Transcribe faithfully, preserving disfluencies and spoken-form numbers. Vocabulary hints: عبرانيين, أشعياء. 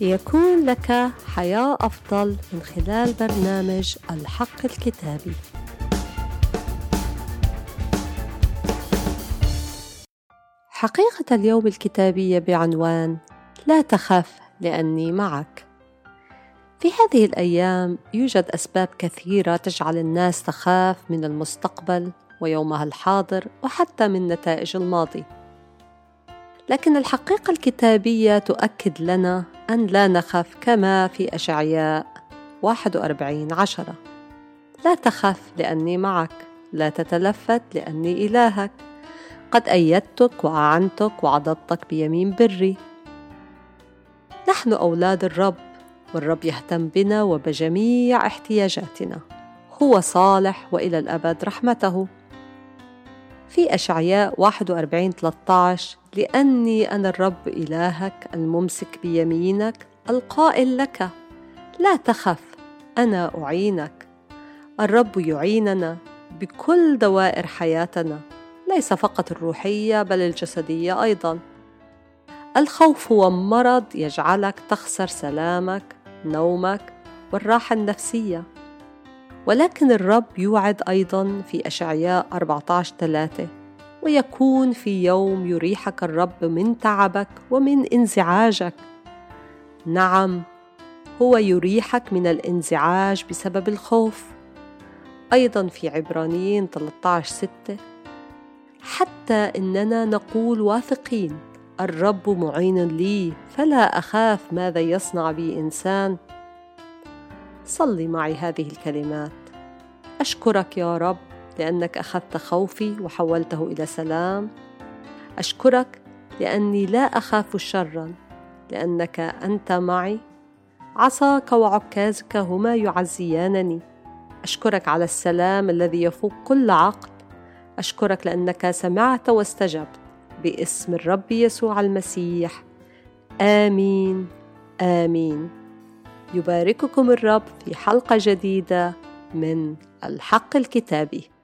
ليكون لك حياة أفضل من خلال برنامج الحق الكتابي. حقيقة اليوم الكتابية بعنوان لا تخف لأني معك. في هذه الأيام يوجد أسباب كثيرة تجعل الناس تخاف من المستقبل ويومها الحاضر وحتى من نتائج الماضي، لكن الحقيقة الكتابية تؤكد لنا أن لا نخاف، كما في أشعياء واحد وأربعين عشرة: لا تخف لأني معك، لا تتلفت لأني إلهك، قد أيدتك وأعنتك وعضدتك بيمين بري. نحن أولاد الرب، والرب يهتم بنا وبجميع احتياجاتنا، هو صالح وإلى الأبد رحمته. في أشعياء واحد وأربعين ثلاثة عشر: لأني أنا الرب إلهك الممسك بيمينك، القائل لك لا تخف، أنا أعينك. الرب يعيننا بكل دوائر حياتنا، ليس فقط الروحية بل الجسدية أيضا. الخوف هو مرض يجعلك تخسر سلامك، نومك، والراحة النفسية، ولكن الرب يوعد أيضاً في أشعياء أربعة عشر ثلاثة: ويكون في يوم يريحك الرب من تعبك ومن انزعاجك. نعم، هو يريحك من الانزعاج بسبب الخوف. أيضاً في عبرانيين ثلاثة عشر ستة: حتى إننا نقول واثقين الرب معين لي، فلا أخاف ماذا يصنع بي إنسان. صلي معي هذه الكلمات: أشكرك يا رب لأنك أخذت خوفي وحولته إلى سلام. أشكرك لأني لا أخاف شرا، لأنك أنت معي، عصاك وعكازك هما يعزيانني. أشكرك على السلام الذي يفوق كل عقل. أشكرك لأنك سمعت واستجبت، باسم الرب يسوع المسيح، آمين آمين. يبارككم الرب في حلقة جديدة من الحق الكتابي.